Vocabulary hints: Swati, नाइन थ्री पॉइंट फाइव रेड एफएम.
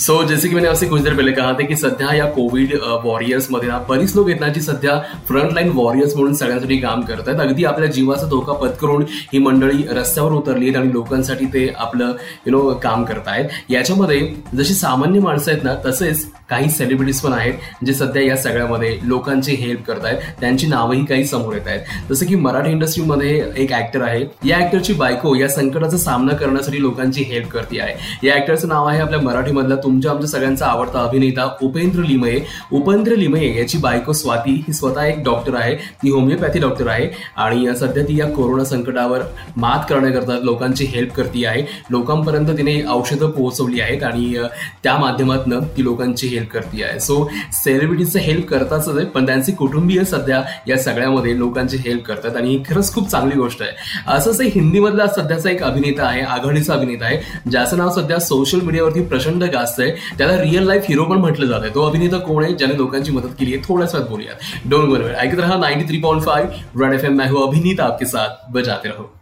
सो जैसे की मैंने आपसे कुछ देर पहले कहा था की सध्या या कोविड वॉरियर्स मध्ये ना बरीच लोक आहेत ना जी सध्या फ्रंटलाईन वॉरियर्स म्हणून सगळ्यांसाठी काम करत आहेत. अगदी आपल्या जीवाचा धोका पत्करून ही मंडळी रस्त्यावर उतरली आहेत आणि लोकांसाठी ते आपलं काम करतायत. याच्यामध्ये जशी सामान्य माणसं आहेत ना तसेच काही सेलिब्रिटीज पण आहेत जे सध्या या सगळ्यामध्ये लोकांची हेल्प करतायत. त्यांची नावही काही समोर येत आहेत. जसं की मराठी इंडस्ट्रीमध्ये एक ऍक्टर आहे. या ऍक्टरची बायको या संकटाचा सामना करण्यासाठी लोकांची हेल्प करते आहे. या ऍक्टरचं नाव आहे आपल्या मराठीमधला तुमच्या आमच्या सगळ्यांचा आवडता अभिनेता उपेंद्र लिमये. उपेंद्र लिमये याची बायको स्वाती ही स्वतः एक डॉक्टर आहे. ती होमिओपॅथी डॉक्टर आहे आणि सध्या ती या कोरोना संकटावर मात करण्याकरता लोकांची हेल्प करते आहे. लोकांपर्यंत तिने औषधं पोहोचवली आहेत आणि त्या माध्यमातून ती लोकांची हेल्प करते आहे. सो सेलिब्रिटीजचं हेल्प करताच आहे पण त्यांचे कुटुंबीय सध्या या सगळ्यामध्ये लोकांची हेल्प करतात आणि खरंच खूप चांगली गोष्ट आहे. असंच एक हिंदीमधला सध्याचा एक अभिनेता आहे, आघाडीचा अभिनेता आहे ज्याचं नाव सध्या सोशल मीडियावरती प्रचंड गाजत आहे. त्याला रिअल लाईफ हिरो पण म्हटलं जात आहे. तो अभिनेता कोण आहे ज्याने लोकांची मदत केली है थोड़ा सा बोलिए. डोंट वरी, ऐकत रहा 93.5 रेड एफएम. मैं हूं अभिनेता, आपके साथ बजाते रहो.